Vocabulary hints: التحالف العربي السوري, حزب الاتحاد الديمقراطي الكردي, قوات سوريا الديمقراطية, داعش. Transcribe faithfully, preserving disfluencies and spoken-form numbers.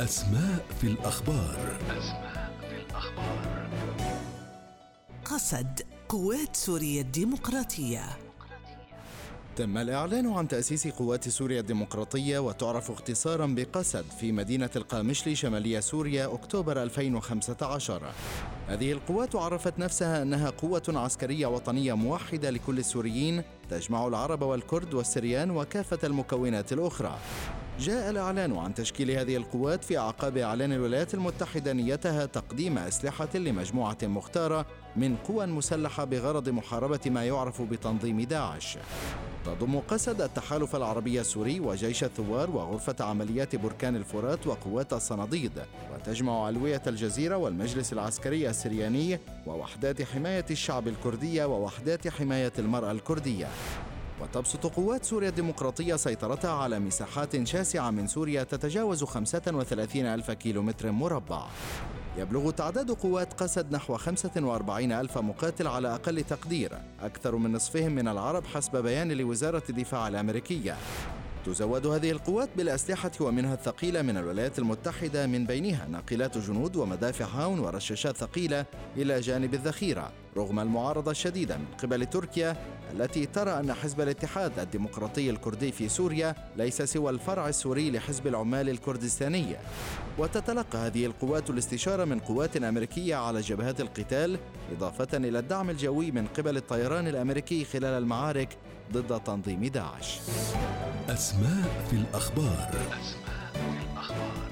أسماء في الأخبار. أسماء في الأخبار. قصد قوات سوريا الديمقراطية. تم الإعلان عن تأسيس قوات سوريا الديمقراطية وتعرف اختصاراً بقسد في مدينة القامشلي شمالية سوريا أكتوبر ألفين وخمسة عشر. هذه القوات عرفت نفسها أنها قوة عسكرية وطنية موحدة لكل السوريين، تجمع العرب والكرد والسريان وكافة المكونات الأخرى. جاء الإعلان عن تشكيل هذه القوات في أعقاب إعلان الولايات المتحدة نيتها تقديم أسلحة لمجموعة مختارة من قوى مسلحة بغرض محاربة ما يعرف بتنظيم داعش. تضم قسد التحالف العربي السوري وجيش الثوار وغرفة عمليات بركان الفرات وقوات الصناديد، وتجمع علوية الجزيرة والمجلس العسكري السرياني ووحدات حماية الشعب الكردية ووحدات حماية المرأة الكردية. وتبسط قوات سوريا الديمقراطية سيطرتها على مساحات شاسعة من سوريا تتجاوز خمسة وثلاثين ألف كيلومتر مربع. يبلغ تعداد قوات قسد نحو خمسة وأربعين ألف مقاتل على أقل تقدير، أكثر من نصفهم من العرب حسب بيان لوزارة الدفاع الأمريكية. تزود هذه القوات بالأسلحة ومنها الثقيلة من الولايات المتحدة، من بينها ناقلات جنود ومدافع هاون ورشاشات ثقيلة، إلى جانب الذخيرة، رغم المعارضة الشديدة من قبل تركيا التي ترى أن حزب الاتحاد الديمقراطي الكردي في سوريا ليس سوى الفرع السوري لحزب العمال الكردستاني. وتتلقى هذه القوات الاستشارة من قوات أمريكية على جبهات القتال، إضافة إلى الدعم الجوي من قبل الطيران الأمريكي خلال المعارك ضد تنظيم داعش. أسماء في الأخبار. أسماء في الأخبار.